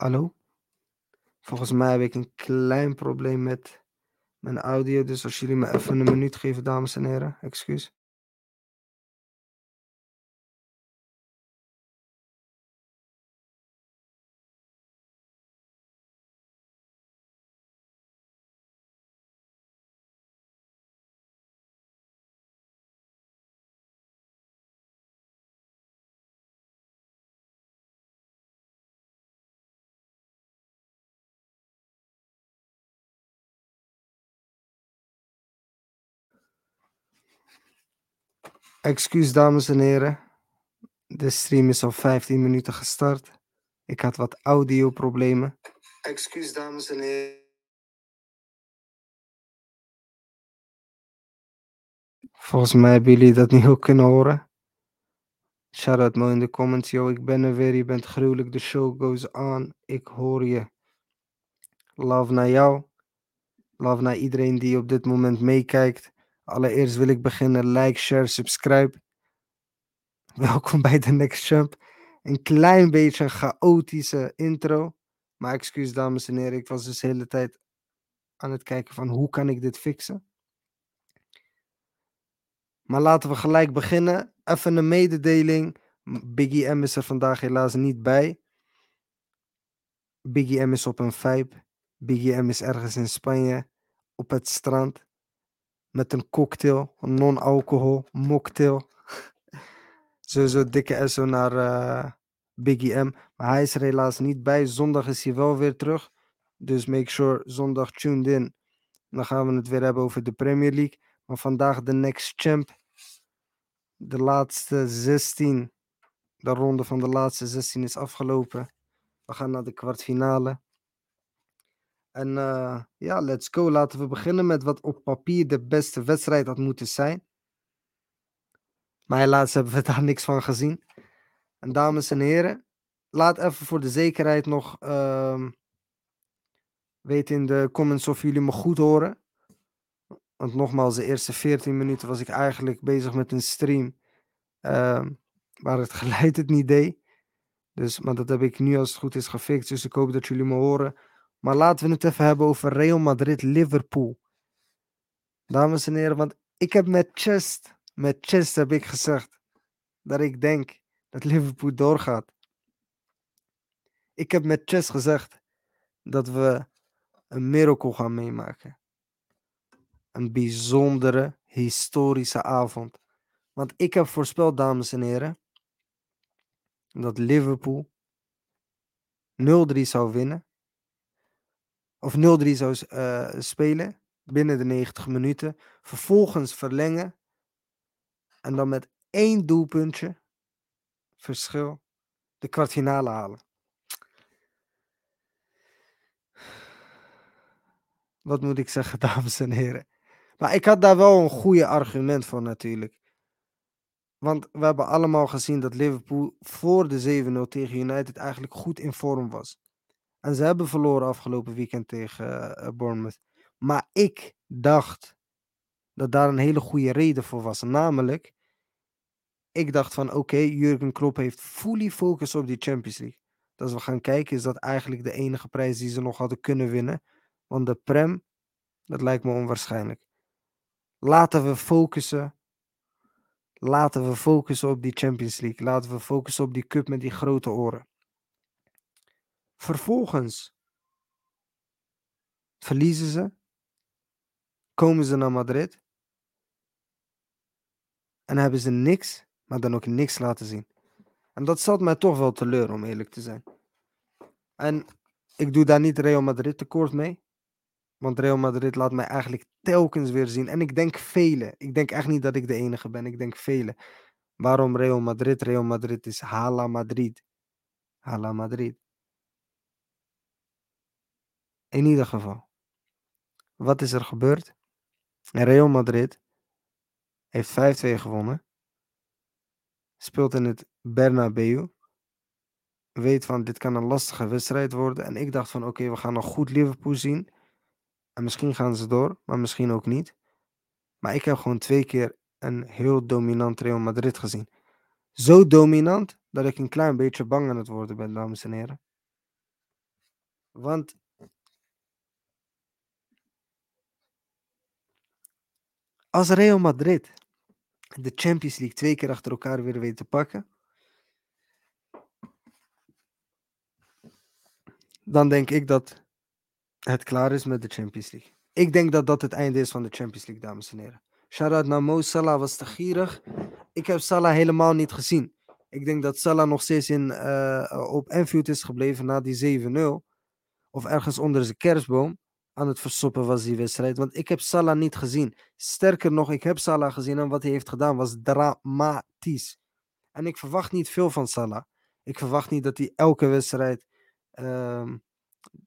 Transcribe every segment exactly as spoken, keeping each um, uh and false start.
Hallo? Volgens mij heb ik een klein probleem met mijn audio. Dus als jullie me even een minuut geven, dames en heren. Excuus. Excuus, dames en heren. De stream is al vijftien minuten gestart. Ik had wat audioproblemen. Excuus, dames en heren. Volgens mij hebben jullie dat niet ook kunnen horen. Shout-out me in de comments. Yo, ik ben er weer. Je bent gruwelijk. De show goes on. Ik hoor je. Love naar jou. Love naar iedereen die op dit moment meekijkt. Allereerst wil ik beginnen. Like, share, subscribe. Welkom bij de Next Jump. Een klein beetje een chaotische intro. Maar excuus, dames en heren. Ik was dus de hele tijd aan het kijken van hoe kan ik dit fixen. Maar laten we gelijk beginnen. Even een mededeling. Biggie M is er vandaag helaas niet bij. Biggie M is op een vibe. Biggie M is ergens in Spanje. Op het strand. Met een cocktail, een non-alcohol, mocktail. Sowieso dikke S O naar uh, Biggie M. Maar hij is er helaas niet bij. Zondag is hij wel weer terug. Dus make sure zondag tuned in. Dan gaan we het weer hebben over de Premier League. Maar vandaag de Next Champ. De laatste zestien. De ronde van de laatste zestien is afgelopen. We gaan naar de kwartfinale. En uh, ja, let's go. Laten we beginnen met wat op papier de beste wedstrijd had moeten zijn. Maar helaas hebben we daar niks van gezien. En dames en heren, laat even voor de zekerheid nog uh, weten in de comments of jullie me goed horen. Want nogmaals, de eerste veertien minuten was ik eigenlijk bezig met een stream. Uh, waar het geluid het niet deed. Dus, maar dat heb ik nu als het goed is gefixt. Dus ik hoop dat jullie me horen. Maar laten we het even hebben over Real Madrid-Liverpool. Dames en heren, want ik heb met chest, met chest heb ik gezegd dat ik denk dat Liverpool doorgaat. Ik heb met chest gezegd dat we een miracle gaan meemaken. Een bijzondere, historische avond. Want ik heb voorspeld, dames en heren, dat Liverpool nul drie zou winnen. Of nul drie zou uh, spelen. Binnen de negentig minuten. Vervolgens verlengen. En dan met één doelpuntje. Verschil. De kwartfinale halen. Wat moet ik zeggen, dames en heren. Maar ik had daar wel een goede argument voor natuurlijk. Want we hebben allemaal gezien dat Liverpool voor de zeven nul tegen United eigenlijk goed in vorm was. En ze hebben verloren afgelopen weekend tegen uh, Bournemouth. Maar ik dacht dat daar een hele goede reden voor was. Namelijk, ik dacht van oké, okay, Jurgen Klopp heeft fully focus op die Champions League. Dus als we gaan kijken, is dat eigenlijk de enige prijs die ze nog hadden kunnen winnen. Want de Prem, dat lijkt me onwaarschijnlijk. Laten we focussen. Laten we focussen op die Champions League. Laten we focussen op die cup met die grote oren. Vervolgens verliezen ze, komen ze naar Madrid en hebben ze niks, maar dan ook niks laten zien. En dat zat mij toch wel teleur, om eerlijk te zijn. En ik doe daar niet Real Madrid tekort mee, want Real Madrid laat mij eigenlijk telkens weer zien. En ik denk velen, ik denk echt niet dat ik de enige ben, ik denk velen. Waarom Real Madrid? Real Madrid is Hala Madrid. Hala Madrid. In ieder geval, wat is er gebeurd? Real Madrid heeft vijf twee gewonnen. Speelt in het Bernabeu. Weet van, dit kan een lastige wedstrijd worden. En ik dacht van, oké, okay, we gaan nog goed Liverpool zien. En misschien gaan ze door, maar misschien ook niet. Maar ik heb gewoon twee keer een heel dominant Real Madrid gezien. Zo dominant dat ik een klein beetje bang aan het worden ben, dames en heren. Want als Real Madrid de Champions League twee keer achter elkaar weer weet te pakken, dan denk ik dat het klaar is met de Champions League. Ik denk dat dat het einde is van de Champions League, dames en heren. Shout-out naar Mo Salah, was te gierig. Ik heb Salah helemaal niet gezien. Ik denk dat Salah nog steeds in, uh, op Anfield is gebleven na die zeven nul. Of ergens onder zijn kerstboom. Aan het versoppen was die wedstrijd. Want ik heb Salah niet gezien. Sterker nog, ik heb Salah gezien. En wat hij heeft gedaan was dramatisch. En ik verwacht niet veel van Salah. Ik verwacht niet dat hij elke wedstrijd uh,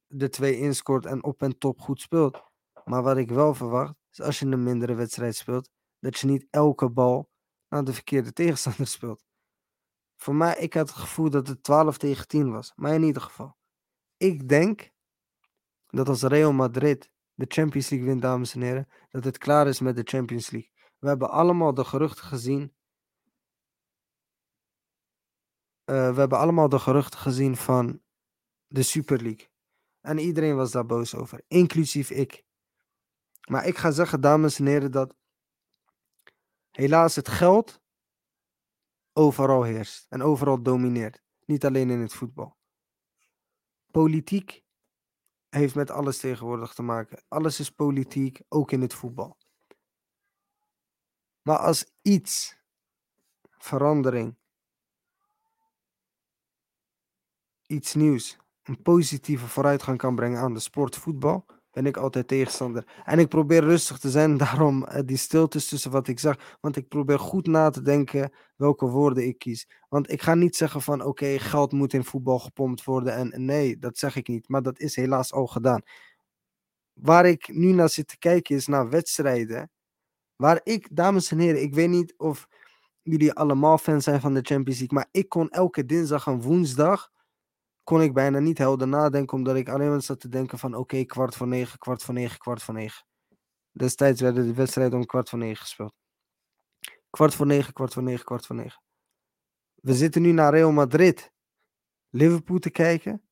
de twee inscoort en op en top goed speelt. Maar wat ik wel verwacht, is als je een mindere wedstrijd speelt, dat je niet elke bal naar de verkeerde tegenstander speelt. Voor mij, ik had het gevoel dat het twaalf tegen tien was. Maar in ieder geval. Ik denk dat als Real Madrid de Champions League wint, dames en heren, dat het klaar is met de Champions League. We hebben allemaal de geruchten gezien. Uh, we hebben allemaal de geruchten gezien van de Super League. En iedereen was daar boos over. Inclusief ik. Maar ik ga zeggen, dames en heren, dat helaas het geld overal heerst. En overal domineert. Niet alleen in het voetbal. Politiek heeft met alles tegenwoordig te maken. Alles is politiek, ook in het voetbal. Maar als iets verandering, iets nieuws, een positieve vooruitgang kan brengen aan de sport voetbal, ben ik altijd tegenstander. En ik probeer rustig te zijn, daarom die stiltes tussen wat ik zeg. Want ik probeer goed na te denken welke woorden ik kies. Want ik ga niet zeggen van oké, okay, geld moet in voetbal gepompt worden. En nee, dat zeg ik niet. Maar dat is helaas al gedaan. Waar ik nu naar zit te kijken is naar wedstrijden. Waar ik, dames en heren, ik weet niet of jullie allemaal fan zijn van de Champions League. Maar ik kon elke dinsdag en woensdag kon ik bijna niet helder nadenken, omdat ik alleen maar zat te denken van oké, okay, kwart voor negen, kwart voor negen, kwart voor negen. Destijds werden de wedstrijden om kwart voor negen gespeeld. Kwart voor negen, kwart voor negen, kwart voor negen. We zitten nu naar Real Madrid, Liverpool te kijken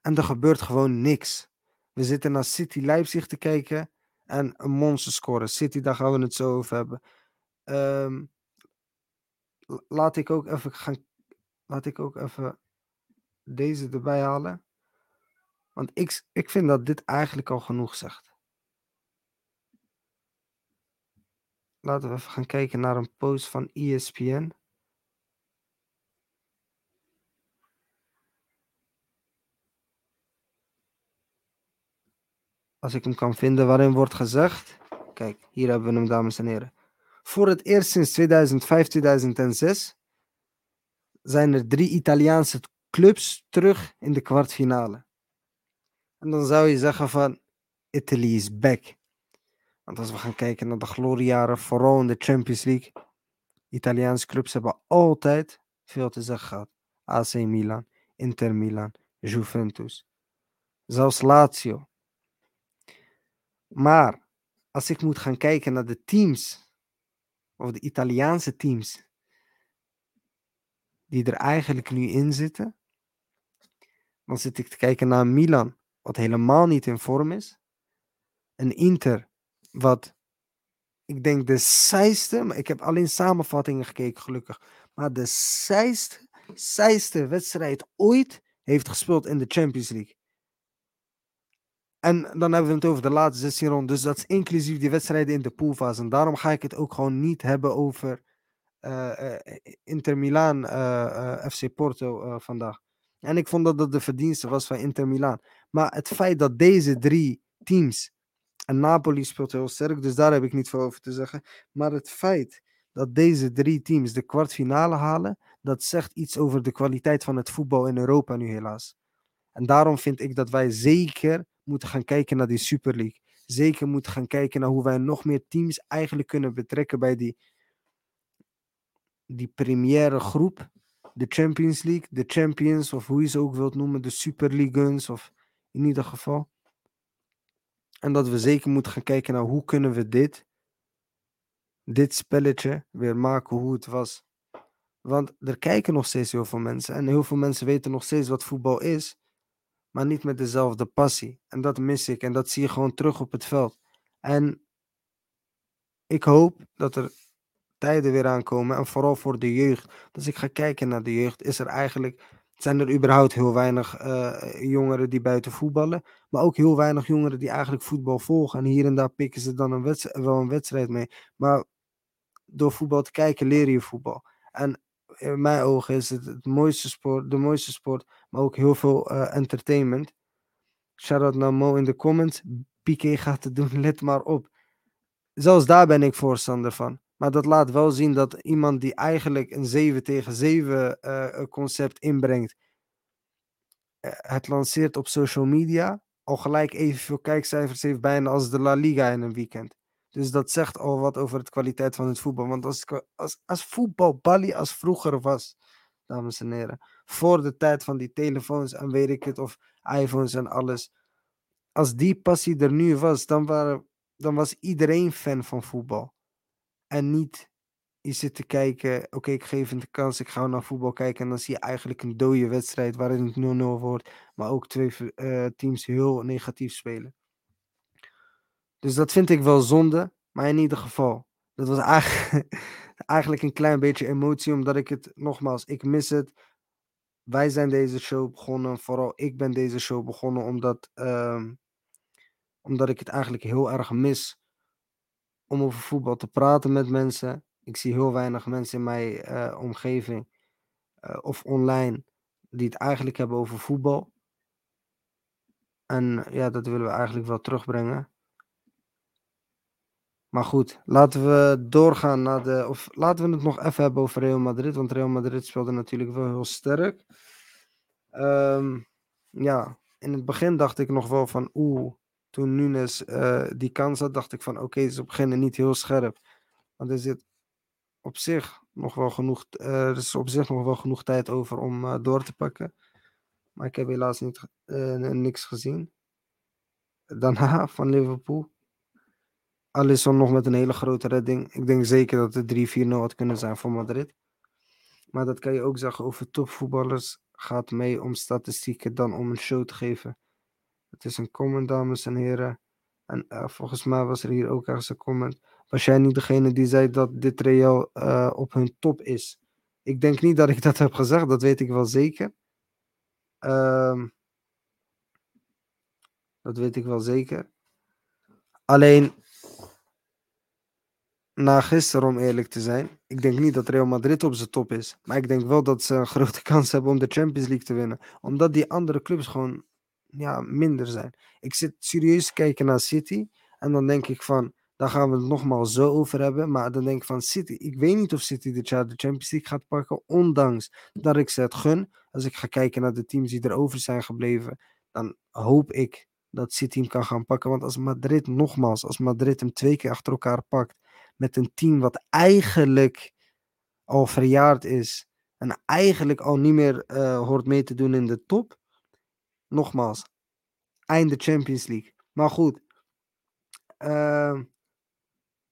en er gebeurt gewoon niks. We zitten naar City Leipzig te kijken en een monster scoren. City, daar gaan we het zo over hebben. Um, laat ik ook even gaan... Laat ik ook even... deze erbij halen. Want ik, ik vind dat dit eigenlijk al genoeg zegt. Laten we even gaan kijken naar een post van E S P N. Als ik hem kan vinden, waarin wordt gezegd. Kijk, hier hebben we hem, dames en heren. Voor het eerst sinds tweeduizend vijf tweeduizend zes zijn er drie Italiaanse clubs terug in de kwartfinale. En dan zou je zeggen van Italy is back. Want als we gaan kijken naar de gloriejaren, vooral in de Champions League, Italiaanse clubs hebben altijd veel te zeggen gehad. A C Milan, Inter Milan, Juventus. Zelfs Lazio. Maar als ik moet gaan kijken naar de teams, of de Italiaanse teams, die er eigenlijk nu in zitten, dan zit ik te kijken naar Milan, wat helemaal niet in vorm is. Een Inter, wat ik denk de saaiste, maar ik heb alleen samenvattingen gekeken gelukkig, maar de saaiste, saaiste wedstrijd ooit heeft gespeeld in de Champions League. En dan hebben we het over de laatste zestien ronden, dus dat is inclusief die wedstrijden in de poolfase. En daarom ga ik het ook gewoon niet hebben over uh, Inter Milan, uh, uh, F C Porto uh, vandaag. En ik vond dat dat de verdienste was van Inter Milan. Maar het feit dat deze drie teams... En Napoli speelt heel sterk, dus daar heb ik niet veel over te zeggen. Maar het feit dat deze drie teams de kwartfinale halen... dat zegt iets over de kwaliteit van het voetbal in Europa nu helaas. En daarom vind ik dat wij zeker moeten gaan kijken naar die Super League. Zeker moeten gaan kijken naar hoe wij nog meer teams eigenlijk kunnen betrekken bij die, die première groep. De Champions League, de Champions, of hoe je ze ook wilt noemen, de Super Leagues, of in ieder geval. En dat we zeker moeten gaan kijken naar hoe kunnen we dit, dit spelletje weer maken hoe het was. Want er kijken nog steeds heel veel mensen. En heel veel mensen weten nog steeds wat voetbal is. maar niet met dezelfde passie. En dat mis ik en dat zie je gewoon terug op het veld. En ik hoop dat er tijden weer aankomen en vooral voor de jeugd. Dus ik ga kijken naar de jeugd. Is er eigenlijk... Zijn er überhaupt heel weinig uh, jongeren die buiten voetballen. Maar ook heel weinig jongeren die eigenlijk voetbal volgen. En hier en daar pikken ze dan een wedst- wel een wedstrijd mee. Maar door voetbal te kijken leer je voetbal. En in mijn ogen is het, het mooiste sport, de mooiste sport. Maar ook heel veel uh, entertainment. Shout-out naar Mo in de comments. Piqué gaat het doen, let maar op. Zelfs daar ben ik voorstander van. Maar dat laat wel zien dat iemand die eigenlijk een zeven tegen zeven uh, concept inbrengt. Uh, het lanceert op social media. Al gelijk evenveel kijkcijfers heeft bijna als de La Liga in een weekend. Dus dat zegt al wat over de kwaliteit van het voetbal. Want als, als, als voetbal Bali als vroeger was, dames en heren. Voor de tijd van die telefoons en weet ik het of iPhones en alles. Als die passie er nu was, dan, waren, dan was iedereen fan van voetbal. En niet, je zit te kijken, oké, okay, ik geef hem de kans, ik ga naar voetbal kijken. En dan zie je eigenlijk een dode wedstrijd waarin het nul nul wordt. Maar ook twee uh, teams heel negatief spelen. Dus dat vind ik wel zonde. Maar in ieder geval, dat was eigenlijk, eigenlijk een klein beetje emotie. Omdat ik het, nogmaals, ik mis het. Wij zijn deze show begonnen. Vooral ik ben deze show begonnen omdat, uh, omdat ik het eigenlijk heel erg mis. Om over voetbal te praten met mensen. Ik zie heel weinig mensen in mijn uh, omgeving. Uh, of online. Die het eigenlijk hebben over voetbal. En ja, dat willen we eigenlijk wel terugbrengen. Maar goed. Laten we doorgaan naar de... Of laten we het nog even hebben over Real Madrid. Want Real Madrid speelde natuurlijk wel heel sterk. Um, ja. In het begin dacht ik nog wel van... Oeh. Toen Nunes uh, die kans had, dacht ik van oké, okay, het is op het begin niet heel scherp. Want er zit op zich nog wel genoeg, uh, er is op zich nog wel genoeg tijd over om uh, door te pakken. Maar ik heb helaas niet, uh, niks gezien. Daarna van Liverpool. Alisson nog met een hele grote redding. Ik denk zeker dat het drie vier nul had kunnen zijn voor Madrid. Maar dat kan je ook zeggen over topvoetballers. Gaat mee om statistieken dan om een show te geven. Het is een comment, dames en heren. En uh, volgens mij was er hier ook ergens een comment. Was jij niet degene die zei dat dit Real uh, op hun top is? Ik denk niet dat ik dat heb gezegd. Dat weet ik wel zeker. Um, dat weet ik wel zeker. Alleen, na gisteren om eerlijk te zijn. Ik denk niet dat Real Madrid op zijn top is. Maar ik denk wel dat ze een grote kans hebben om de Champions League te winnen. Omdat die andere clubs gewoon... Ja, minder zijn. Ik zit serieus te kijken naar City. En dan denk ik van, daar gaan we het nogmaals zo over hebben. Maar dan denk ik van City. Ik weet niet of City dit jaar de Champions League gaat pakken. Ondanks dat ik ze het gun. Als ik ga kijken naar de teams die erover zijn gebleven. Dan hoop ik dat City hem kan gaan pakken. Want als Madrid nogmaals, als Madrid hem twee keer achter elkaar pakt. Met een team wat eigenlijk al verjaard is. En eigenlijk al niet meer uh, hoort mee te doen in de top. Nogmaals, einde Champions League. Maar goed. Uh,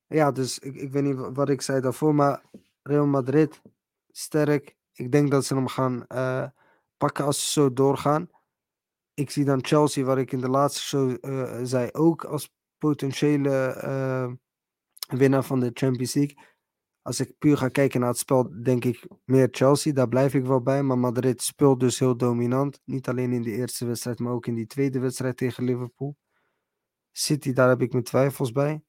ja, dus ik, ik weet niet wat ik zei daarvoor. Maar Real Madrid, sterk. Ik denk dat ze hem gaan uh, pakken als ze zo doorgaan. Ik zie dan Chelsea, wat ik in de laatste show uh, zei, ook als potentiële uh, winnaar van de Champions League. Als ik puur ga kijken naar het spel, denk ik meer Chelsea. Daar blijf ik wel bij. Maar Madrid speelt dus heel dominant. Niet alleen in de eerste wedstrijd, maar ook in die tweede wedstrijd tegen Liverpool. City, daar heb ik mijn twijfels bij.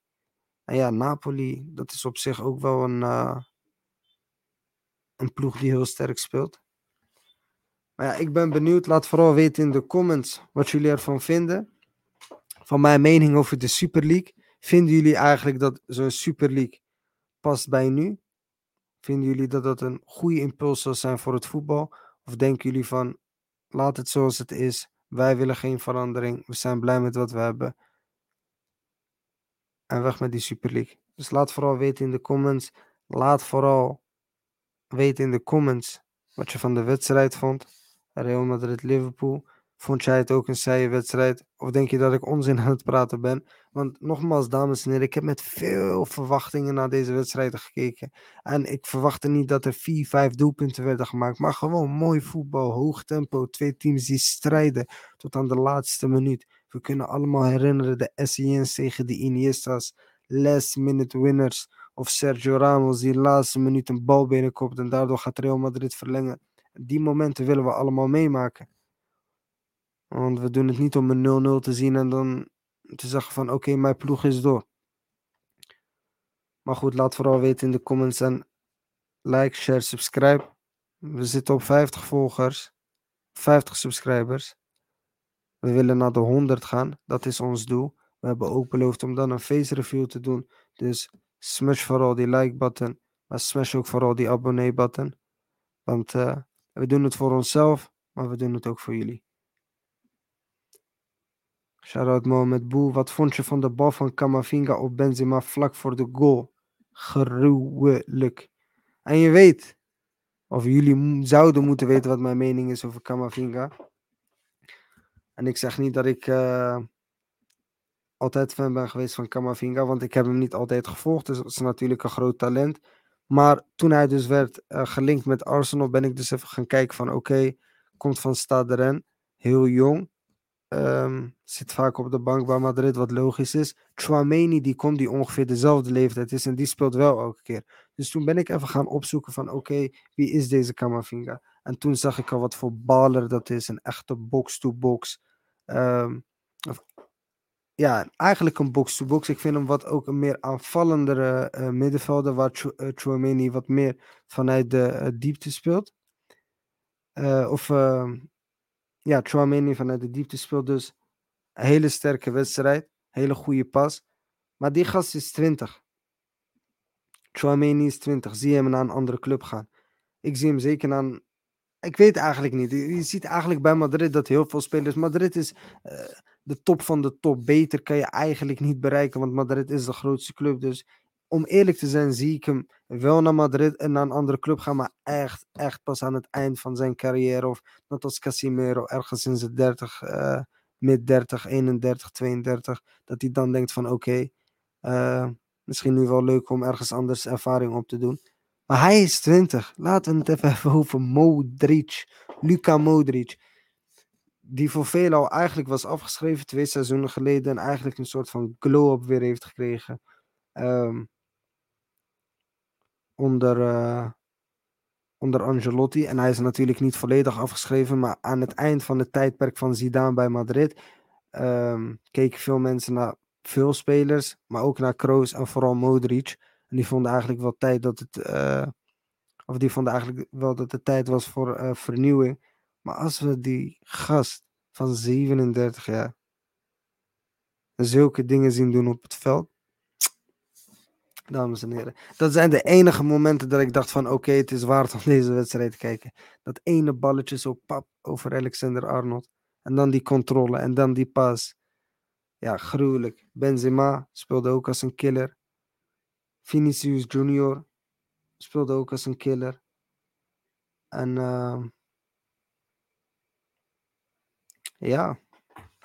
En ja, Napoli, dat is op zich ook wel een, uh, een ploeg die heel sterk speelt. Maar ja, ik ben benieuwd. Laat vooral weten in de comments wat jullie ervan vinden. Van mijn mening over de Super League. Vinden jullie eigenlijk dat zo'n Super League... past bij nu? Vinden jullie dat dat een goede impuls zal zijn voor het voetbal? Of denken jullie van, laat het zoals het is. Wij willen geen verandering. We zijn blij met wat we hebben. En weg met die Super League. Dus laat vooral weten in de comments. Laat vooral weten in de comments wat je van de wedstrijd vond. Real Madrid-Liverpool. Vond jij het ook een saaie wedstrijd? Of denk je dat ik onzin aan het praten ben? Want nogmaals, dames en heren, ik heb met veel verwachtingen naar deze wedstrijden gekeken. En ik verwachtte niet dat er vier, vijf doelpunten werden gemaakt. Maar gewoon mooi voetbal, hoog tempo. Twee teams die strijden tot aan de laatste minuut. We kunnen allemaal herinneren de S I N's tegen de Iniesta's. Last minute winners. Of Sergio Ramos die laatste minuut een bal binnenkopt. En daardoor gaat Real Madrid verlengen. Die momenten willen we allemaal meemaken. Want we doen het niet om een nul nul te zien en dan te zeggen van oké, okay, mijn ploeg is door. Maar goed, laat vooral weten in de comments en like, share, subscribe. We zitten op vijftig volgers, vijftig subscribers. We willen naar de honderd gaan, dat is ons doel. We hebben ook beloofd om dan een face review te doen. Dus smash vooral die like button, maar smash ook vooral die abonnee button. Want uh, we doen het voor onszelf, maar we doen het ook voor jullie. Shoutout Mohamed Boe. Wat vond je van de bal van Camavinga op Benzema vlak voor de goal? Gruwelijk. En je weet, of jullie m- zouden moeten weten wat mijn mening is over Camavinga. En ik zeg niet dat ik uh, altijd fan ben geweest van Camavinga, want ik heb hem niet altijd gevolgd. Dus dat is natuurlijk een groot talent. Maar toen hij dus werd uh, gelinkt met Arsenal, ben ik dus even gaan kijken van oké, okay, komt van Stade Rennes, heel jong. Um, zit vaak op de bank bij Madrid, wat logisch is. Tchouaméni, die komt, die ongeveer dezelfde leeftijd is en die speelt wel elke keer. Dus toen ben ik even gaan opzoeken van oké, okay, wie is deze Camavinga? En toen zag ik al wat voor baler dat is, een echte box-to-box. Um, of, ja, eigenlijk een box-to-box. Ik vind hem wat ook een meer aanvallendere uh, middenvelder, waar Ch- uh, Tchouaméni wat meer vanuit de uh, diepte speelt. Uh, of... Uh, Ja, Tchouaméni vanuit de diepte speelt dus. Een hele sterke wedstrijd. Hele goede pas. Maar die gast is twintig. Tchouaméni is twintig. Zie hem naar een andere club gaan. Ik zie hem zeker aan... Ik weet eigenlijk niet. Je ziet eigenlijk bij Madrid dat heel veel spelers... Madrid is uh, de top van de top. Beter kan je eigenlijk niet bereiken. Want Madrid is de grootste club. Dus om eerlijk te zijn zie ik hem wel naar Madrid en naar een andere club gaan, maar echt, echt pas aan het eind van zijn carrière. Of net als Casimiro, ergens in zijn dertig, uh, mid dertig, eenendertig, tweeëndertig, dat hij dan denkt van oké, okay, uh, misschien nu wel leuk om ergens anders ervaring op te doen. Maar hij is twintig. Laten we het even, even over Modric. Luca Modric. Die voor veel al eigenlijk was afgeschreven twee seizoenen geleden en eigenlijk een soort van glow-up weer heeft gekregen. Um, Onder, uh, onder Ancelotti. En hij is natuurlijk niet volledig afgeschreven. Maar aan het eind van het tijdperk van Zidane bij Madrid. Um, keken veel mensen naar veel spelers. Maar ook naar Kroos en vooral Modric. En die vonden eigenlijk wel tijd dat het. Uh, of die vonden eigenlijk wel dat het tijd was voor uh, vernieuwing. Maar als we die gast van zevenendertig jaar. Zulke dingen zien doen op het veld. Dames en heren, dat zijn de enige momenten dat ik dacht van oké, okay, het is waard om deze wedstrijd te kijken. Dat ene balletje zo pap over Alexander Arnold. En dan die controle en dan die pas. Ja, gruwelijk. Benzema speelde ook als een killer. Vinicius Junior speelde ook als een killer. En uh, ja...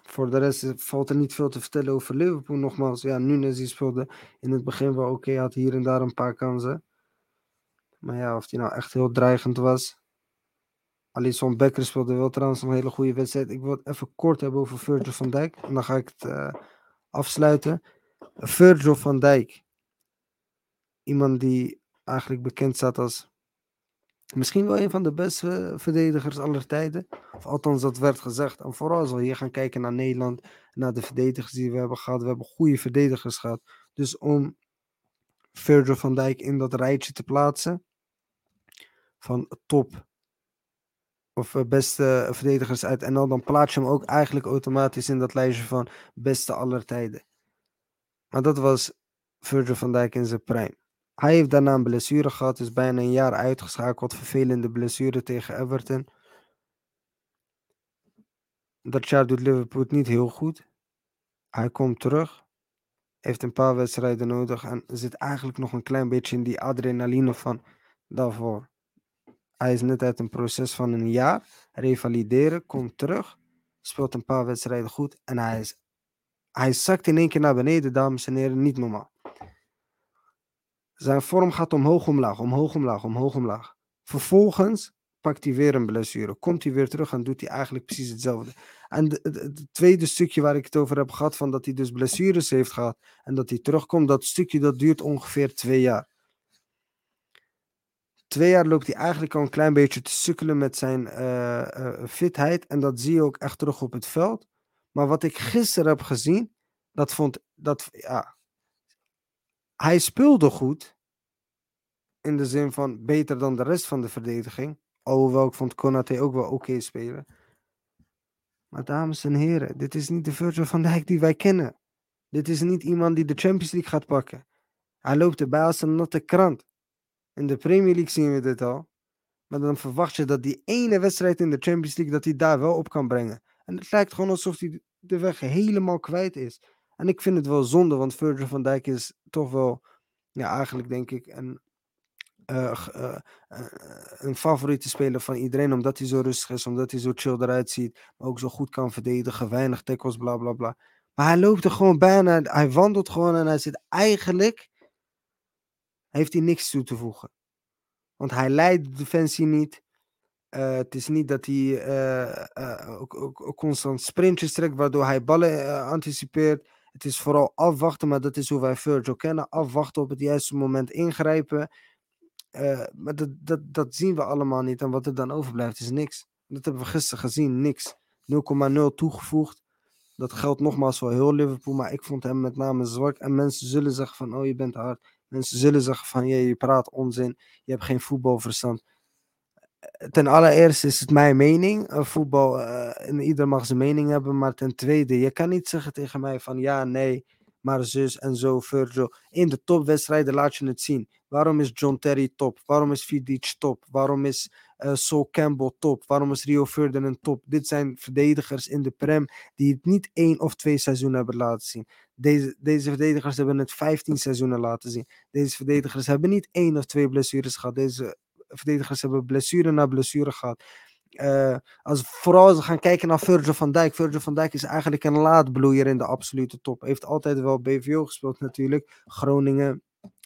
Voor de rest valt er niet veel te vertellen over Liverpool. Nogmaals, ja, Nunes die speelde in het begin wel oké. Okay, had hier en daar een paar kansen. Maar ja, of die nou echt heel dreigend was. Alisson Becker speelde wel trouwens een hele goede wedstrijd. Ik wil het even kort hebben over Virgil van Dijk. En dan ga ik het uh, afsluiten. Virgil van Dijk. Iemand die eigenlijk bekend staat als... Misschien wel een van de beste verdedigers aller tijden. Of althans, dat werd gezegd. En vooral als we hier gaan kijken naar Nederland. Naar de verdedigers die we hebben gehad. We hebben goede verdedigers gehad. Dus om Virgil van Dijk in dat rijtje te plaatsen. Van top. Of beste verdedigers uit N L. Dan plaats je hem ook eigenlijk automatisch in dat lijstje van beste aller tijden. Maar dat was Virgil van Dijk in zijn prime. Hij heeft daarna een blessure gehad, dus bijna een jaar uitgeschakeld. Vervelende blessure tegen Everton. Dat jaar doet Liverpool het niet heel goed. Hij komt terug. Heeft een paar wedstrijden nodig. En zit eigenlijk nog een klein beetje in die adrenaline van daarvoor. Hij is net uit een proces van een jaar. Revalideren, komt terug. speelt een paar wedstrijden goed en hij, is, hij zakt in één keer naar beneden, dames en heren, niet normaal. Zijn vorm gaat omhoog, omlaag, omhoog, omlaag, omhoog, omlaag. Vervolgens pakt hij weer een blessure, komt hij weer terug en doet hij eigenlijk precies hetzelfde. En het tweede stukje waar ik het over heb gehad, van dat hij dus blessures heeft gehad en dat hij terugkomt, dat stukje dat duurt ongeveer twee jaar. Twee jaar loopt hij eigenlijk al een klein beetje te sukkelen met zijn uh, uh, fitheid. En dat zie je ook echt terug op het veld. Maar wat ik gisteren heb gezien, dat vond dat ja, hij speelde goed. In de zin van beter dan de rest van de verdediging. Alhoewel ik vond Konaté ook wel oké okay spelen. Maar dames en heren, dit is niet de Virgil van Dijk die wij kennen. Dit is niet iemand die de Champions League gaat pakken. Hij loopt erbij als een natte krant. In de Premier League zien we dit al. Maar dan verwacht je dat die ene wedstrijd in de Champions League, dat hij daar wel op kan brengen. En het lijkt gewoon alsof hij de weg helemaal kwijt is. En ik vind het wel zonde, want Virgil van Dijk is toch wel, ja, eigenlijk denk ik een, uh, uh, uh, een favoriete speler van iedereen. Omdat hij zo rustig is, omdat hij zo chill eruit ziet. Maar ook zo goed kan verdedigen, weinig tackles, bla bla bla. Maar hij loopt er gewoon bijna, hij wandelt gewoon en hij zit eigenlijk... heeft hij niks toe te voegen. Want hij leidt de defensie niet. Uh, het is niet dat hij uh, uh, ook, ook, constant sprintjes trekt, waardoor hij ballen uh, anticipeert. Het is vooral afwachten, maar dat is hoe wij Virgil kennen. Afwachten, op het juiste moment ingrijpen. Uh, maar dat, dat, dat zien we allemaal niet. En wat er dan overblijft is niks. Dat hebben we gisteren gezien, niks. nul komma nul toegevoegd. Dat geldt nogmaals voor heel Liverpool, maar ik vond hem met name zwak. En mensen zullen zeggen van, oh, je bent hard. Mensen zullen zeggen van, je, je praat onzin, je hebt geen voetbalverstand. Ten allereerste is het mijn mening. Uh, voetbal, uh, ieder mag zijn mening hebben, maar ten tweede, je kan niet zeggen tegen mij van, ja, nee, maar zus en zo, Virgil. In de topwedstrijden laat je het zien. Waarom is John Terry top? Waarom is Vidic top? Waarom is uh, Sol Campbell top? Waarom is Rio Ferdinand top? Dit zijn verdedigers in de Prem die het niet één of twee seizoenen hebben laten zien. Deze, deze verdedigers hebben het vijftien seizoenen laten zien. Deze verdedigers hebben niet één of twee blessures gehad. Deze verdedigers hebben blessure na blessure gehad. Uh, als, vooral als we gaan kijken naar Virgil van Dijk. Virgil van Dijk is eigenlijk een laatbloeier in de absolute top. Heeft altijd wel B V O gespeeld natuurlijk. Groningen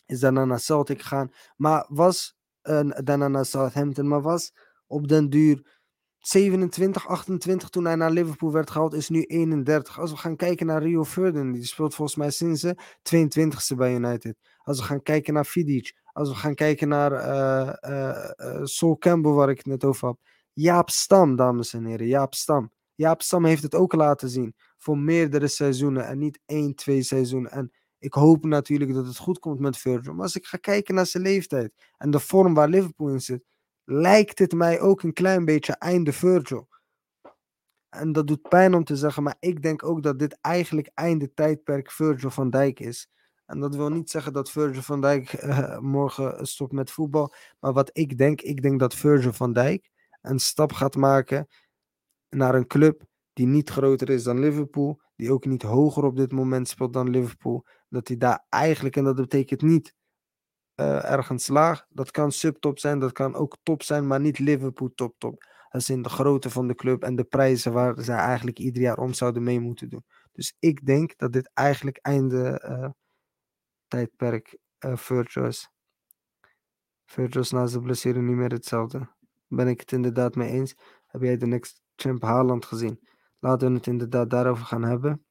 is daarna naar Celtic gegaan. Maar was uh, daarna naar Southampton. Maar was op den duur... zevenentwintig, achtentwintig toen hij naar Liverpool werd gehaald, is nu eenendertig. Als we gaan kijken naar Rio Ferdinand, die speelt volgens mij sinds de tweeëntwintigste bij United. Als we gaan kijken naar Vidic, als we gaan kijken naar uh, uh, uh, Sol Campbell, waar ik het net over had. Jaap Stam, dames en heren, Jaap Stam. Jaap Stam heeft het ook laten zien voor meerdere seizoenen en niet één, twee seizoenen. En ik hoop natuurlijk dat het goed komt met Virgil, maar als ik ga kijken naar zijn leeftijd en de vorm waar Liverpool in zit, lijkt het mij ook een klein beetje einde Virgil. En dat doet pijn om te zeggen, maar ik denk ook dat dit eigenlijk einde tijdperk Virgil van Dijk is. En dat wil niet zeggen dat Virgil van Dijk uh, morgen stopt met voetbal. Maar wat ik denk, ik denk dat Virgil van Dijk een stap gaat maken naar een club die niet groter is dan Liverpool. Die ook niet hoger op dit moment speelt dan Liverpool. Dat hij daar eigenlijk, en dat betekent niet Uh, ergens laag, dat kan subtop zijn, dat kan ook top zijn, maar niet Liverpool top top. Dat is in de grootte van de club en de prijzen waar zij eigenlijk ieder jaar om zouden mee moeten doen. Dus ik denk dat dit eigenlijk einde uh, tijdperk uh, Virgil is. Virgil is na zijn blessure niet meer hetzelfde. Ben ik het inderdaad mee eens? Heb jij de next champ Haaland gezien? Laten we het inderdaad daarover gaan hebben.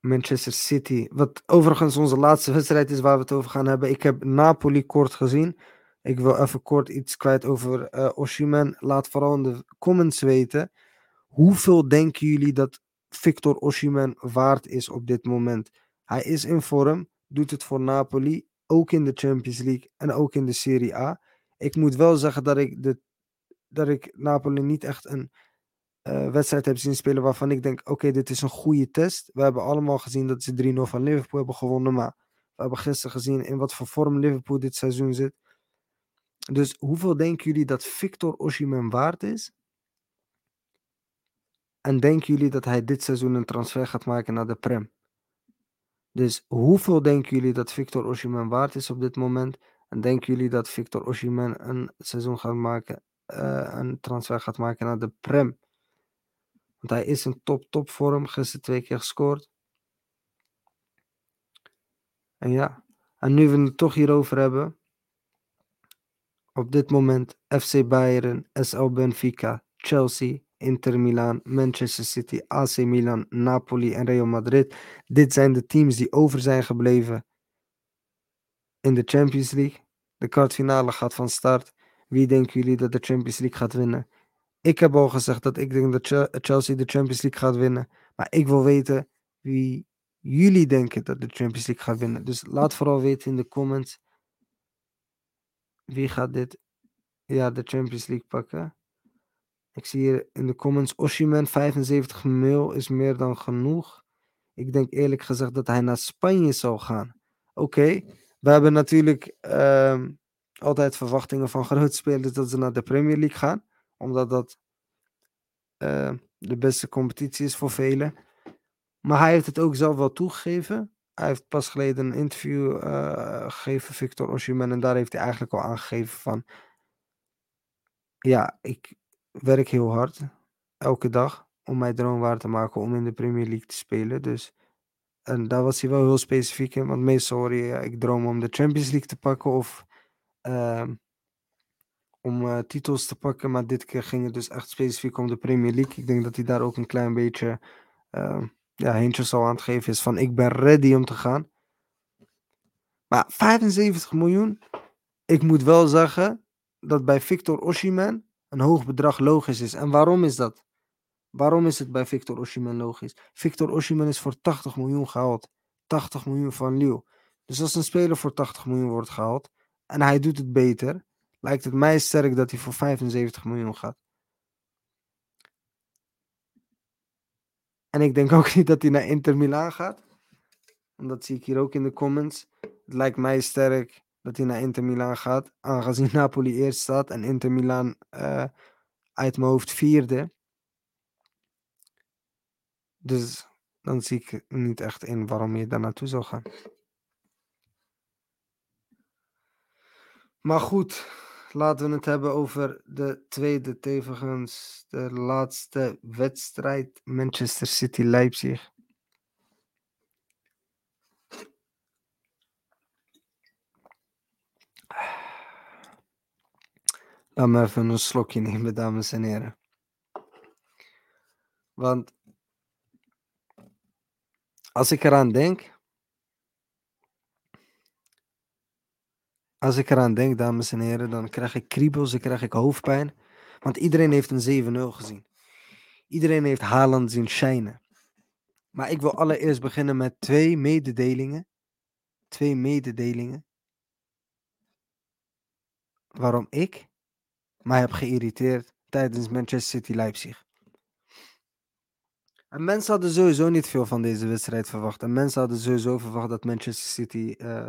Manchester City, wat overigens onze laatste wedstrijd is waar we het over gaan hebben. Ik heb Napoli kort gezien. Ik wil even kort iets kwijt over uh, Osimhen. Laat vooral in de comments weten, hoeveel denken jullie dat Victor Osimhen waard is op dit moment? Hij is in vorm, doet het voor Napoli, ook in de Champions League en ook in de Serie A. Ik moet wel zeggen dat ik, de, dat ik Napoli niet echt een... Uh, wedstrijd hebben zien spelen waarvan ik denk, oké, okay, dit is een goede test. We hebben allemaal gezien dat ze drie nul van Liverpool hebben gewonnen, maar we hebben gisteren gezien in wat voor vorm Liverpool dit seizoen zit. Dus hoeveel denken jullie dat Victor Osimhen waard is? En denken jullie dat hij dit seizoen een transfer gaat maken naar de Prem? Dus hoeveel denken jullie dat Victor Osimhen waard is op dit moment? En denken jullie dat Victor Osimhen een seizoen gaat maken uh, een transfer gaat maken naar de Prem. Want hij is in top, top vorm. Gisteren twee keer gescoord. En ja, en nu we het toch hierover hebben. Op dit moment F C Bayern, S L Benfica, Chelsea, Inter Milan, Manchester City, A C Milan, Napoli en Real Madrid. Dit zijn de teams die over zijn gebleven in de Champions League. De kwartfinale gaat van start. Wie denken jullie dat de Champions League gaat winnen? Ik heb al gezegd dat ik denk dat Chelsea de Champions League gaat winnen. Maar ik wil weten wie jullie denken dat de Champions League gaat winnen. Dus laat vooral weten in de comments. Wie gaat dit ja, de Champions League pakken? Ik zie hier in de comments. Osimhen vijfenzeventig mil is meer dan genoeg. Ik denk eerlijk gezegd dat hij naar Spanje zal gaan. Oké. Okay. We hebben natuurlijk uh, altijd verwachtingen van grote spelers dat ze naar de Premier League gaan. Omdat dat uh, de beste competitie is voor velen. Maar hij heeft het ook zelf wel toegegeven. Hij heeft pas geleden een interview uh, gegeven, Victor Osimhen. En daar heeft hij eigenlijk al aangegeven van... Ja, ik werk heel hard. Elke dag. Om mijn droom waar te maken om in de Premier League te spelen. Dus... En daar was hij wel heel specifiek in. Want meestal hoor je, ja, ik droom om de Champions League te pakken. Of uh, om uh, titels te pakken. Maar dit keer ging het dus echt specifiek om de Premier League. Ik denk dat hij daar ook een klein beetje uh, ja, hintjes al aan het geven is. Van ik ben ready om te gaan. Maar vijfenzeventig miljoen. Ik moet wel zeggen dat bij Victor Osimhen een hoog bedrag logisch is. En waarom is dat? Waarom is het bij Victor Osimhen logisch? Victor Osimhen is voor tachtig miljoen gehaald. tachtig miljoen van Lille. Dus als een speler voor tachtig miljoen wordt gehaald. En hij doet het beter. Lijkt het mij sterk dat hij voor vijfenzeventig miljoen gaat. En ik denk ook niet dat hij naar Inter Milan gaat. Want dat zie ik hier ook in de comments. Het lijkt mij sterk dat hij naar Inter Milan gaat. Aangezien Napoli eerst staat. En Inter Milan uh, uit mijn hoofd vierde. Dus dan zie ik niet echt in waarom je daar naartoe zou gaan. Maar goed, laten we het hebben over de tweede, tevens de laatste wedstrijd. Manchester City Leipzig. Laat me even een slokje nemen, dames en heren. Want... Als ik eraan denk, als ik eraan denk, dames en heren, dan krijg ik kriebels, dan krijg ik hoofdpijn. Want iedereen heeft een zeven nul gezien. Iedereen heeft Haaland zien shinen. Maar ik wil allereerst beginnen met twee mededelingen. Twee mededelingen. Waarom ik mij heb geïrriteerd tijdens Manchester City Leipzig. En mensen hadden sowieso niet veel van deze wedstrijd verwacht. En mensen hadden sowieso verwacht dat Manchester City uh,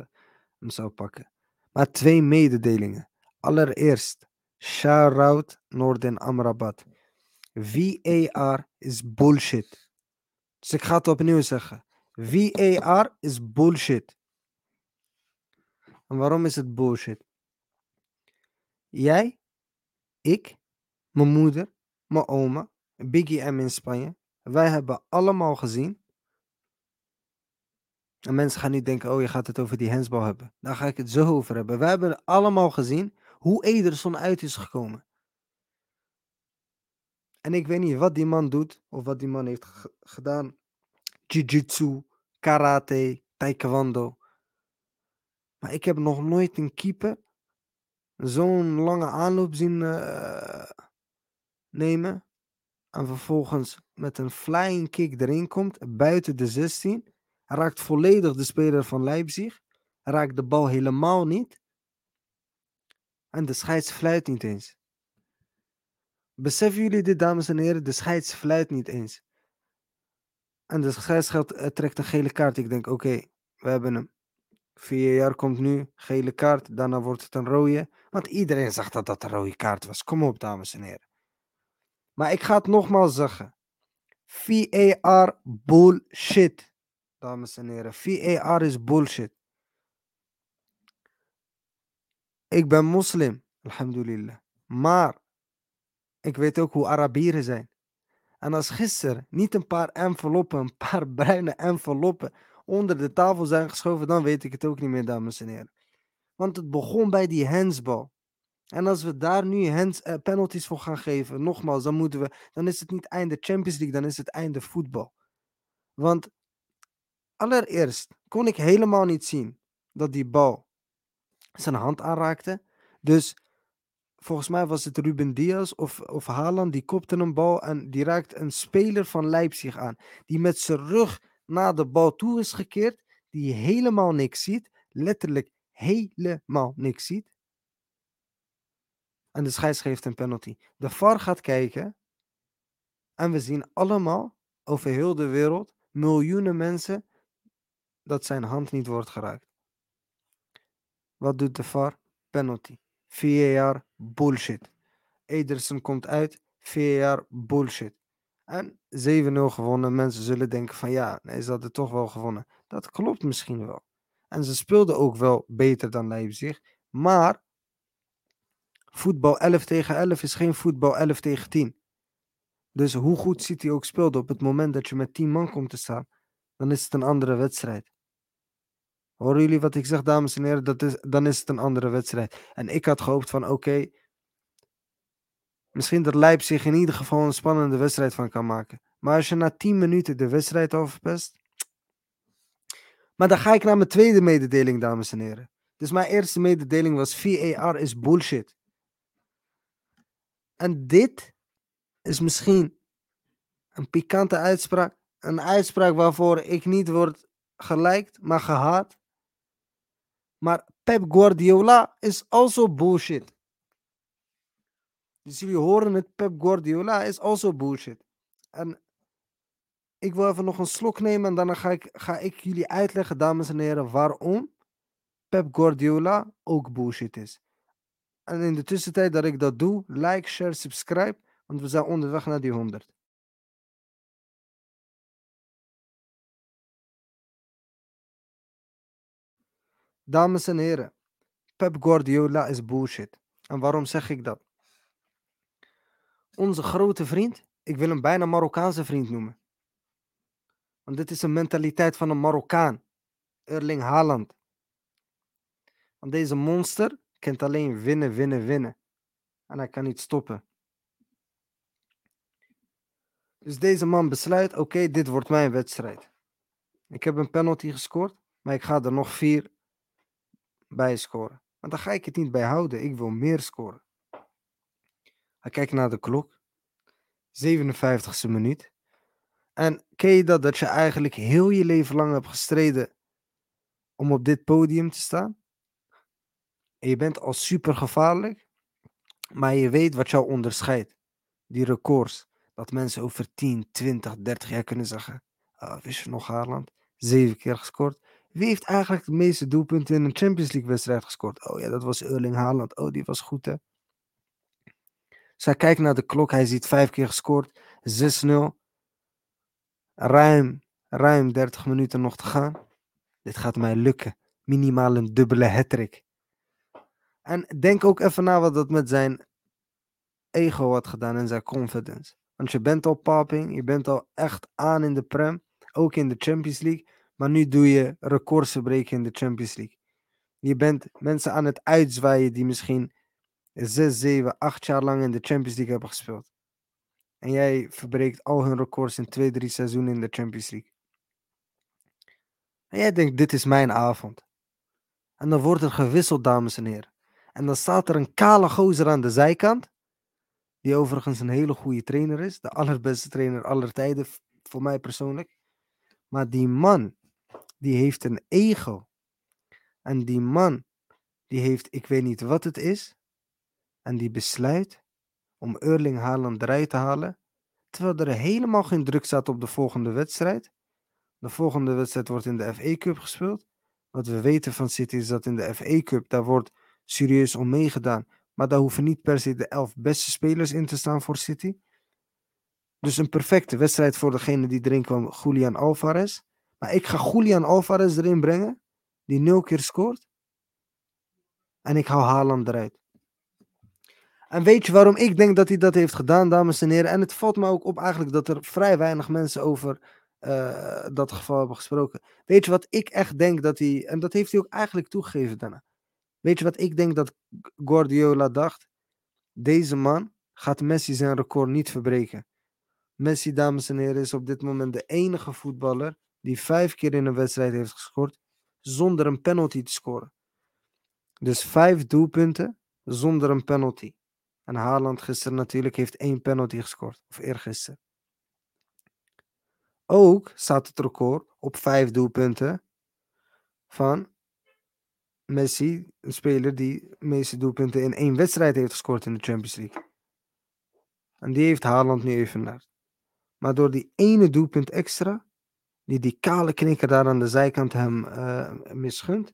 hem zou pakken. Maar twee mededelingen. Allereerst, shout-out Noordin Amrabat. V A R is bullshit. Dus ik ga het opnieuw zeggen. V A R is bullshit. En waarom is het bullshit? Jij, ik, mijn moeder, mijn oma, Biggie M in Spanje. Wij hebben allemaal gezien. En mensen gaan nu denken, oh je gaat het over die handsbal hebben. Daar ga ik het zo over hebben. Wij hebben allemaal gezien hoe Ederson uit is gekomen. En ik weet niet wat die man doet. Of wat die man heeft g- gedaan. Jiu-jitsu, karate, taekwondo. Maar ik heb nog nooit een keeper zo'n lange aanloop zien uh, nemen. En vervolgens met een flying kick erin komt. Buiten de zestien. Raakt volledig de speler van Leipzig. Raakt de bal helemaal niet. En de scheids fluit niet eens. Beseffen jullie dit, dames en heren? De scheids fluit niet eens. En de scheids gaat, uh, trekt een gele kaart. Ik denk, oké, okay, we hebben hem. V A R komt nu. Gele kaart. Daarna wordt het een rode. Want iedereen zag dat dat een rode kaart was. Kom op, dames en heren. Maar ik ga het nogmaals zeggen. V A R bullshit. Dames en heren. V A R is bullshit. Ik ben moslim. Alhamdulillah. Maar Ik weet ook hoe Arabieren zijn. En als gisteren niet een paar enveloppen, een paar bruine enveloppen onder de tafel zijn geschoven, dan weet ik het ook niet meer, dames en heren. Want het begon bij die handsbal. En als we daar nu hands, uh, penalties voor gaan geven, nogmaals, dan moeten we, dan is het niet einde Champions League, dan is het einde voetbal. Want allereerst kon ik helemaal niet zien dat die bal zijn hand aanraakte. Dus volgens mij was het Ruben Diaz of, of Haaland, die kopte een bal en die raakt een speler van Leipzig aan. Die met zijn rug naar de bal toe is gekeerd, die helemaal niks ziet, letterlijk helemaal niks ziet. En de scheids geeft een penalty. De V A R gaat kijken. En we zien allemaal, over heel de wereld, miljoenen mensen, dat zijn hand niet wordt geraakt. Wat doet de V A R? Penalty. V A R bullshit. Ederson komt uit. V A R bullshit. En zeven nul gewonnen. Mensen zullen denken van ja, nee, ze hadden toch wel gewonnen. Dat klopt misschien wel. En ze speelden ook wel beter dan Leipzig. Maar voetbal elf tegen elf is geen voetbal elf tegen tien. Dus hoe goed City ook speelde, op het moment dat je met tien man komt te staan, dan is het een andere wedstrijd. Horen jullie wat ik zeg, dames en heren? Dat is, dan is het een andere wedstrijd. En ik had gehoopt van oké, okay, misschien dat Leipzig in ieder geval een spannende wedstrijd van kan maken. Maar als je na tien minuten de wedstrijd al verpest. Maar dan ga ik naar mijn tweede mededeling, dames en heren. Dus mijn eerste mededeling was V A R is bullshit. En dit is misschien een pikante uitspraak. Een uitspraak waarvoor ik niet word geliked, maar gehaat. Maar Pep Guardiola is also bullshit. Dus jullie horen het, Pep Guardiola is also bullshit. En ik wil even nog een slok nemen en daarna ga ik, ga ik jullie uitleggen, dames en heren, waarom Pep Guardiola ook bullshit is. En in de tussentijd dat ik dat doe, like, share, subscribe, want we zijn onderweg naar die honderd. Dames en heren, Pep Guardiola is bullshit. En waarom zeg ik dat? Onze grote vriend, ik wil hem bijna Marokkaanse vriend noemen. Want dit is een mentaliteit van een Marokkaan. Erling Haaland. Want deze monster kent alleen winnen, winnen, winnen. En hij kan niet stoppen. Dus deze man besluit, oké, okay, dit wordt mijn wedstrijd. Ik heb een penalty gescoord, maar ik ga er nog vier bij scoren. Want dan ga ik het niet bij houden. Ik wil meer scoren. Hij kijkt naar de klok. zevenenvijftigste minuut. En ken je dat, dat je eigenlijk heel je leven lang hebt gestreden om op dit podium te staan? En je bent al super gevaarlijk, maar je weet wat jou onderscheidt. Die records, dat mensen over tien, twintig, dertig jaar kunnen zeggen, ah, wist je nog Haaland, zeven keer gescoord. Wie heeft eigenlijk de meeste doelpunten in een Champions League wedstrijd gescoord? Oh ja, dat was Erling Haaland. Oh, die was goed hè. Dus hij kijkt naar de klok, hij ziet vijf keer gescoord, zes nul. Ruim, ruim dertig minuten nog te gaan. Dit gaat mij lukken. Minimaal een dubbele hattrick. En denk ook even na wat dat met zijn ego had gedaan en zijn confidence. Want je bent al popping, je bent al echt aan in de prem, ook in de Champions League. Maar nu doe je records verbreken in de Champions League. Je bent mensen aan het uitzwaaien die misschien zes, zeven, acht jaar lang in de Champions League hebben gespeeld. En jij verbreekt al hun records in twee, drie seizoenen in de Champions League. En jij denkt, dit is mijn avond. En dan wordt er gewisseld, dames en heren. En dan staat er een kale gozer aan de zijkant. Die overigens een hele goede trainer is. De allerbeste trainer aller tijden, voor mij persoonlijk. Maar die man, die heeft een ego. En die man, die heeft, ik weet niet wat het is. En die besluit om Erling Haaland eruit te halen. Terwijl er helemaal geen druk staat op de volgende wedstrijd. De volgende wedstrijd wordt in de F A Cup gespeeld. Wat we weten van City is dat in de F A Cup, daar wordt serieus om meegedaan. Maar daar hoeven niet per se de elf beste spelers in te staan voor City. Dus een perfecte wedstrijd voor degene die erin kwam, Julian Alvarez. Maar ik ga Julian Alvarez erin brengen, die nul keer scoort. En ik hou Haaland eruit. En weet je waarom ik denk dat hij dat heeft gedaan, dames en heren? En het valt me ook op eigenlijk dat er vrij weinig mensen over uh, dat geval hebben gesproken. Weet je wat ik echt denk dat hij... En dat heeft hij ook eigenlijk toegegeven daarna. Weet je wat ik denk dat Guardiola dacht? Deze man gaat Messi zijn record niet verbreken. Messi, dames en heren, is op dit moment de enige voetballer die vijf keer in een wedstrijd heeft gescoord zonder een penalty te scoren. Dus vijf doelpunten zonder een penalty. En Haaland gisteren natuurlijk heeft één penalty gescoord. Of eergisteren. Ook staat het record op vijf doelpunten van Messi, een speler die de meeste doelpunten in één wedstrijd heeft gescoord in de Champions League. En die heeft Haaland nu even naar. Maar door die ene doelpunt extra, die die kale knikker daar aan de zijkant hem uh, misgunt.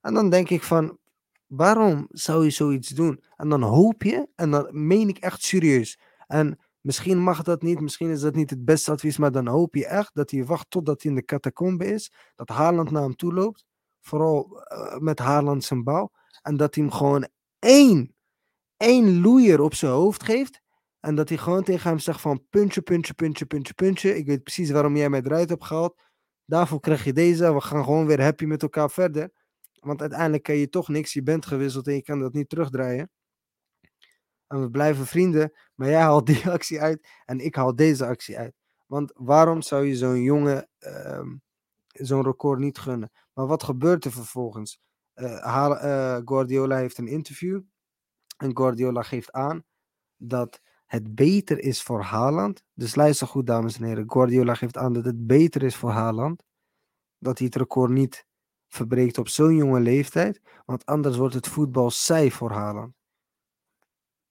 En dan denk ik van, waarom zou je zoiets doen? En dan hoop je, en dan meen ik echt serieus. En misschien mag dat niet, misschien is dat niet het beste advies, maar dan hoop je echt dat hij wacht totdat hij in de catacombe is. Dat Haaland naar hem toe loopt. Vooral uh, met Haaland zijn bouw. En dat hij hem gewoon één, één loeier op zijn hoofd geeft. En dat hij gewoon tegen hem zegt van puntje, puntje, puntje, puntje, puntje. Ik weet precies waarom jij mij eruit hebt gehaald. Daarvoor krijg je deze. We gaan gewoon weer happy met elkaar verder. Want uiteindelijk kan je toch niks. Je bent gewisseld en je kan dat niet terugdraaien. En we blijven vrienden. Maar jij haalt die actie uit en ik haal deze actie uit. Want waarom zou je zo'n jongen uh, zo'n record niet gunnen? Maar wat gebeurt er vervolgens? Uh, ha- uh, Guardiola heeft een interview. En Guardiola geeft aan dat het beter is voor Haaland. Dus luister goed, dames en heren. Guardiola geeft aan dat het beter is voor Haaland. Dat hij het record niet verbreekt op zo'n jonge leeftijd. Want anders wordt het voetbal saai voor Haaland.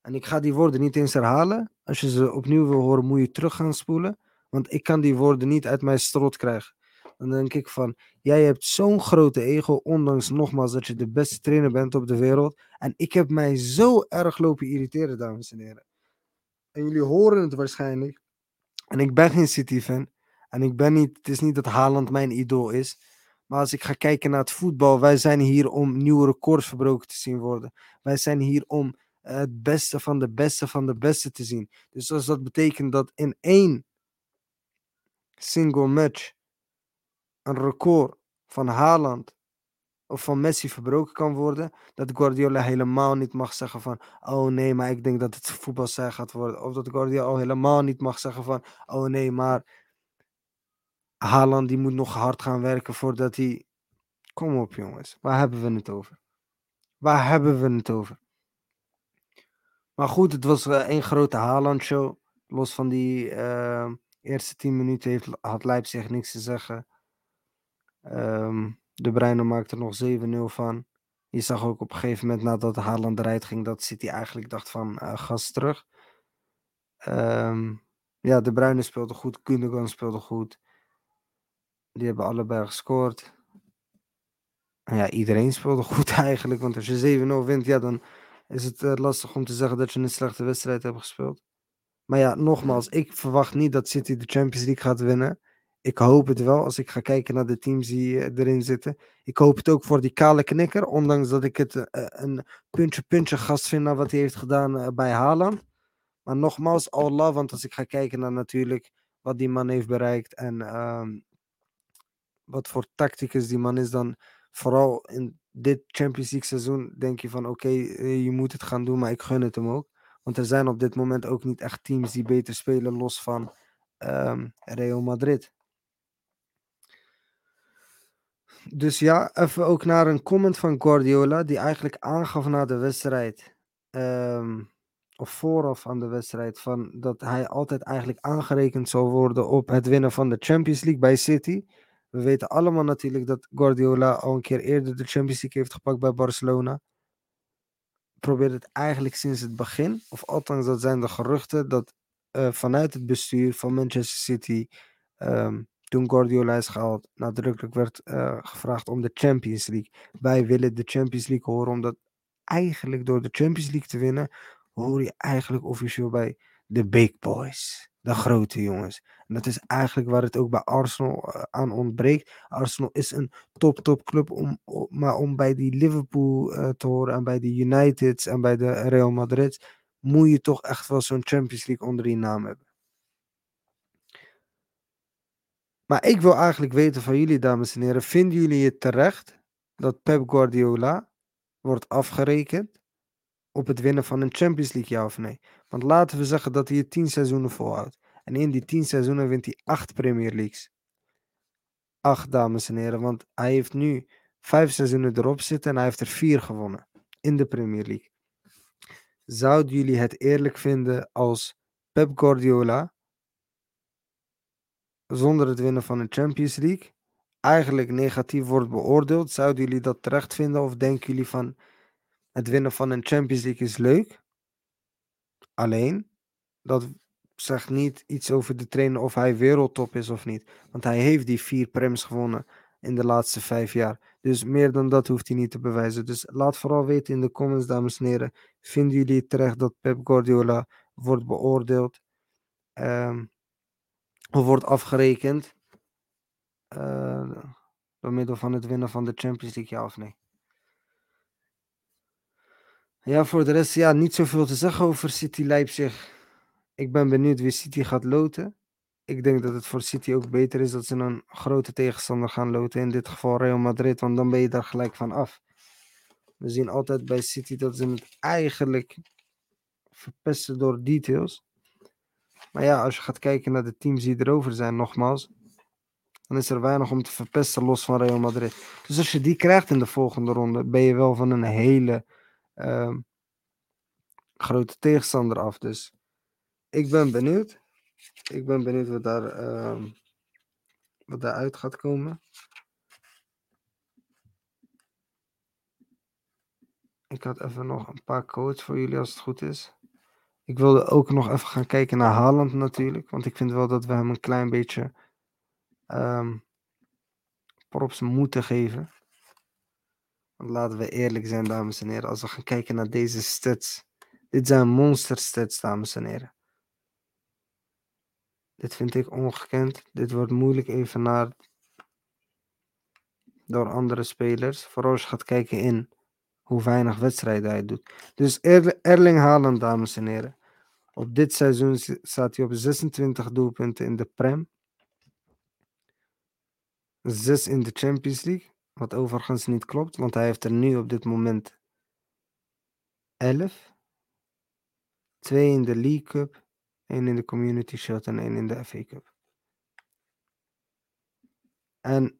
En ik ga die woorden niet eens herhalen. Als je ze opnieuw wil horen, moet je terug gaan spoelen. Want ik kan die woorden niet uit mijn strot krijgen. Dan denk ik van, jij hebt zo'n grote ego, ondanks nogmaals dat je de beste trainer bent op de wereld. En ik heb mij zo erg lopen irriteren, dames en heren. En jullie horen het waarschijnlijk. En ik ben geen City-fan. En ik ben niet, het is niet dat Haaland mijn idool is. Maar als ik ga kijken naar het voetbal. Wij zijn hier om nieuwe records verbroken te zien worden. Wij zijn hier om het beste van de beste van de beste te zien. Dus als dat betekent dat in één single match een record van Haaland of van Messi verbroken kan worden, dat Guardiola helemaal niet mag zeggen van, oh nee, maar ik denk dat het voetbal saai gaat worden. Of dat Guardiola helemaal niet mag zeggen van, oh nee, maar Haaland die moet nog hard gaan werken voordat hij... Kom op jongens, waar hebben we het over? Waar hebben we het over? Maar goed, het was één grote Haaland show. Los van die uh, eerste tien minuten heeft, had Leipzig niks te zeggen. Um, De Bruyne maakte er nog zeven nul van. Je zag ook op een gegeven moment nadat Haaland eruit ging, dat City eigenlijk dacht van uh, gas terug. Um, ja, De Bruyne speelde goed. Gundogan speelde goed. Die hebben allebei gescoord. En ja, iedereen speelde goed eigenlijk. Want als je zeven nul wint, ja, dan is het uh, lastig om te zeggen dat je een slechte wedstrijd hebt gespeeld. Maar ja, nogmaals, ik verwacht niet dat City de Champions League gaat winnen. Ik hoop het wel, als ik ga kijken naar de teams die erin zitten. Ik hoop het ook voor die kale knikker. Ondanks dat ik het uh, een puntje-puntje gast vind naar wat hij heeft gedaan uh, bij Haaland. Maar nogmaals, all love. Want als ik ga kijken naar natuurlijk wat die man heeft bereikt. En uh, wat voor tacticus die man is. Dan vooral in dit Champions League seizoen denk je van oké, okay, je moet het gaan doen. Maar ik gun het hem ook. Want er zijn op dit moment ook niet echt teams die beter spelen. Los van uh, Real Madrid. Dus ja, even ook naar een comment van Guardiola, die eigenlijk aangaf na de wedstrijd, um, of vooraf aan de wedstrijd, van dat hij altijd eigenlijk aangerekend zal worden op het winnen van de Champions League bij City. We weten allemaal natuurlijk dat Guardiola al een keer eerder de Champions League heeft gepakt bij Barcelona. Probeert het eigenlijk sinds het begin, of althans dat zijn de geruchten, dat uh, vanuit het bestuur van Manchester City... Um, toen Guardiola is gehaald, nadrukkelijk werd uh, gevraagd om de Champions League. Wij willen de Champions League horen, omdat eigenlijk door de Champions League te winnen, hoor je eigenlijk officieel bij de big boys. De grote jongens. En dat is eigenlijk waar het ook bij Arsenal uh, aan ontbreekt. Arsenal is een top, top club, om, om, maar om bij die Liverpool uh, te horen en bij de Uniteds en bij de Real Madrid, moet je toch echt wel zo'n Champions League onder je naam hebben. Maar ik wil eigenlijk weten van jullie, dames en heren, vinden jullie het terecht dat Pep Guardiola wordt afgerekend op het winnen van een Champions League, ja of nee? Want laten we zeggen dat hij het tien seizoenen volhoudt. En in die tien seizoenen wint hij acht Premier Leagues. Acht, dames en heren, want hij heeft nu vijf seizoenen erop zitten en hij heeft er vier gewonnen in de Premier League. Zouden jullie het eerlijk vinden als Pep Guardiola, zonder het winnen van de Champions League, eigenlijk negatief wordt beoordeeld? Zouden jullie dat terecht vinden? Of denken jullie van, het winnen van een Champions League is leuk? Alleen, dat zegt niet iets over de trainer of hij wereldtop is of niet. Want hij heeft die vier prems gewonnen in de laatste vijf jaar. Dus meer dan dat hoeft hij niet te bewijzen. Dus laat vooral weten in de comments, dames en heren. Vinden jullie het terecht dat Pep Guardiola wordt beoordeeld? Um, of wordt afgerekend? Uh, door middel van het winnen van de Champions League, ja of nee? Ja, voor de rest, ja, niet zoveel te zeggen over City Leipzig. Ik ben benieuwd wie City gaat loten. Ik denk dat het voor City ook beter is dat ze een grote tegenstander gaan loten. In dit geval Real Madrid, want dan ben je daar gelijk van af. We zien altijd bij City dat ze het eigenlijk verpesten door details. Maar ja, als je gaat kijken naar de teams die erover zijn, nogmaals, dan is er weinig om te verpesten los van Real Madrid. Dus als je die krijgt in de volgende ronde, ben je wel van een hele uh, grote tegenstander af. Dus ik ben benieuwd. Ik ben benieuwd wat daar, uh, wat daar uit gaat komen. Ik had even nog een paar codes voor jullie als het goed is. Ik wilde ook nog even gaan kijken naar Haaland natuurlijk. Want ik vind wel dat we hem een klein beetje um, props moeten geven. Want laten we eerlijk zijn, dames en heren. Als we gaan kijken naar deze stats. Dit zijn monster stats, dames en heren. Dit vind ik ongekend. Dit wordt moeilijk evenaard door andere spelers. Vooral als je gaat kijken in hoe weinig wedstrijden hij doet. Dus Erling Haaland, dames en heren. Op dit seizoen staat hij op zesentwintig doelpunten in de Prem. zes in de Champions League. Wat overigens niet klopt, want hij heeft er nu op dit moment elf. twee in de League Cup. één in de Community Shield en één in de F A Cup. En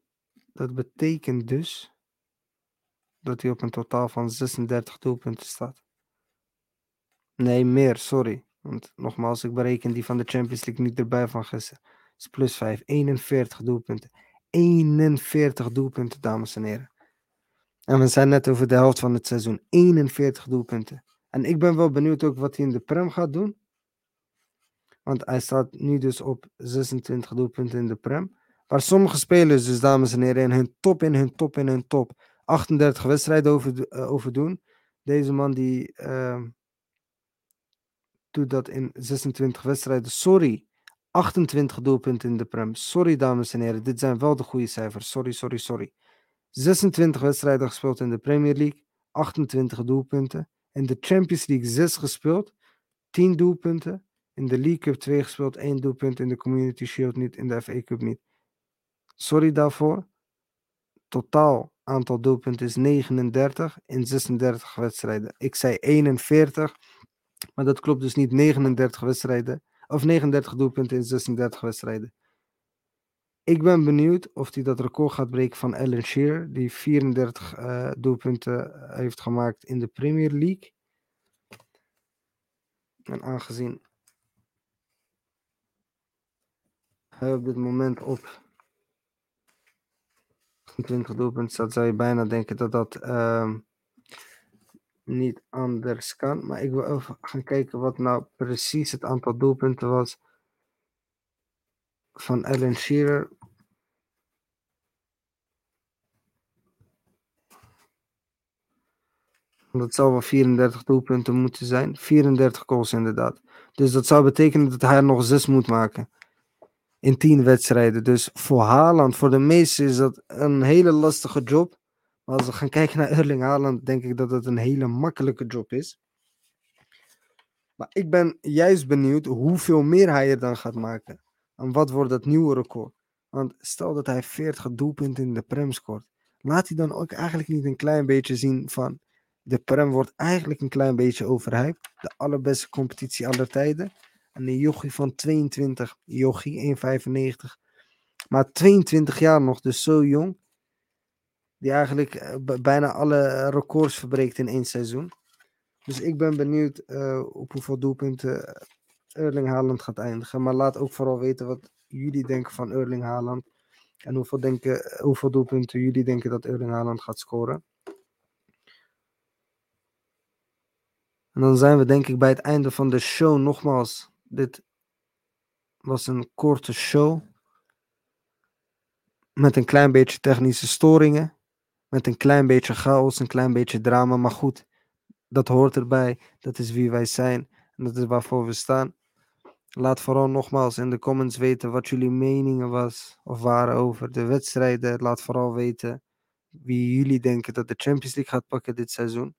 dat betekent dus dat hij op een totaal van zesendertig doelpunten staat. Nee, meer, sorry. Want nogmaals, ik bereken die van de Champions League niet erbij van gisteren. Dat is plus vijf, eenenveertig doelpunten. eenenveertig doelpunten, dames en heren. En we zijn net over de helft van het seizoen. eenenveertig doelpunten. En ik ben wel benieuwd ook wat hij in de Prem gaat doen. Want hij staat nu dus op zesentwintig doelpunten in de Prem. Waar sommige spelers dus, dames en heren, in hun top, in hun top, in hun top achtendertig wedstrijden over, uh, over doen. Deze man die uh, doet dat in zesentwintig wedstrijden. Sorry, achtentwintig doelpunten in de Prem. Sorry, dames en heren, dit zijn wel de goede cijfers. Sorry, sorry, sorry. zesentwintig wedstrijden gespeeld in de Premier League. achtentwintig doelpunten. In de Champions League zes gespeeld. tien doelpunten. In de League Cup twee gespeeld, één doelpunt. In de Community Shield niet, in de F A Cup niet. Sorry daarvoor. Totaal aantal doelpunten is negenendertig in zesendertig wedstrijden. Ik zei eenenveertig, maar dat klopt dus niet. negenendertig wedstrijden, of negenendertig doelpunten in zesendertig wedstrijden. Ik ben benieuwd of hij dat record gaat breken van Alan Shearer, die vierendertig uh, doelpunten heeft gemaakt in de Premier League. En aangezien hij op dit moment op twintig doelpunten staat, zou je bijna denken dat dat uh, niet anders kan. Maar ik wil even gaan kijken wat nou precies het aantal doelpunten was van Alan Shearer. Dat zou wel vierendertig doelpunten moeten zijn. vierendertig goals inderdaad. Dus dat zou betekenen dat hij er nog zes moet maken. In tien wedstrijden. Dus voor Haaland, voor de meesten is dat een hele lastige job. Maar als we gaan kijken naar Erling Haaland, denk ik dat het een hele makkelijke job is. Maar ik ben juist benieuwd hoeveel meer hij er dan gaat maken. En wat wordt dat nieuwe record? Want stel dat hij veertig doelpunten in de Prem scoort. Laat hij dan ook eigenlijk niet een klein beetje zien van... De Prem wordt eigenlijk een klein beetje overhyped. De allerbeste competitie aller tijden. En een jochie van tweeëntwintig. Jochie, één komma vijfennegentig. Maar tweeëntwintig jaar nog, dus zo jong. Die eigenlijk b- bijna alle records verbreekt in één seizoen. Dus ik ben benieuwd uh, op hoeveel doelpunten Erling Haaland gaat eindigen. Maar laat ook vooral weten wat jullie denken van Erling Haaland. En hoeveel, denken, hoeveel doelpunten jullie denken dat Erling Haaland gaat scoren. En dan zijn we denk ik bij het einde van de show. Nogmaals, dit was een korte show. Met een klein beetje technische storingen. Met een klein beetje chaos, een klein beetje drama. Maar goed, dat hoort erbij. Dat is wie wij zijn. En dat is waarvoor we staan. Laat vooral nogmaals in de comments weten wat jullie meningen was of waren over de wedstrijden. Laat vooral weten wie jullie denken dat de Champions League gaat pakken dit seizoen.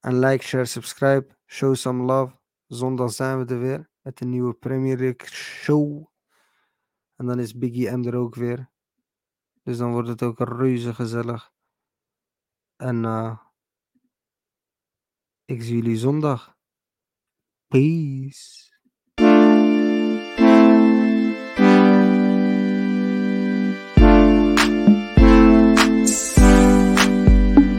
En like, share, subscribe. Show some love. Zondag zijn we er weer met een nieuwe Premier League show. En dan is Biggie M er ook weer. Dus dan wordt het ook reuze gezellig. En uh, ik zie jullie zondag. Peace.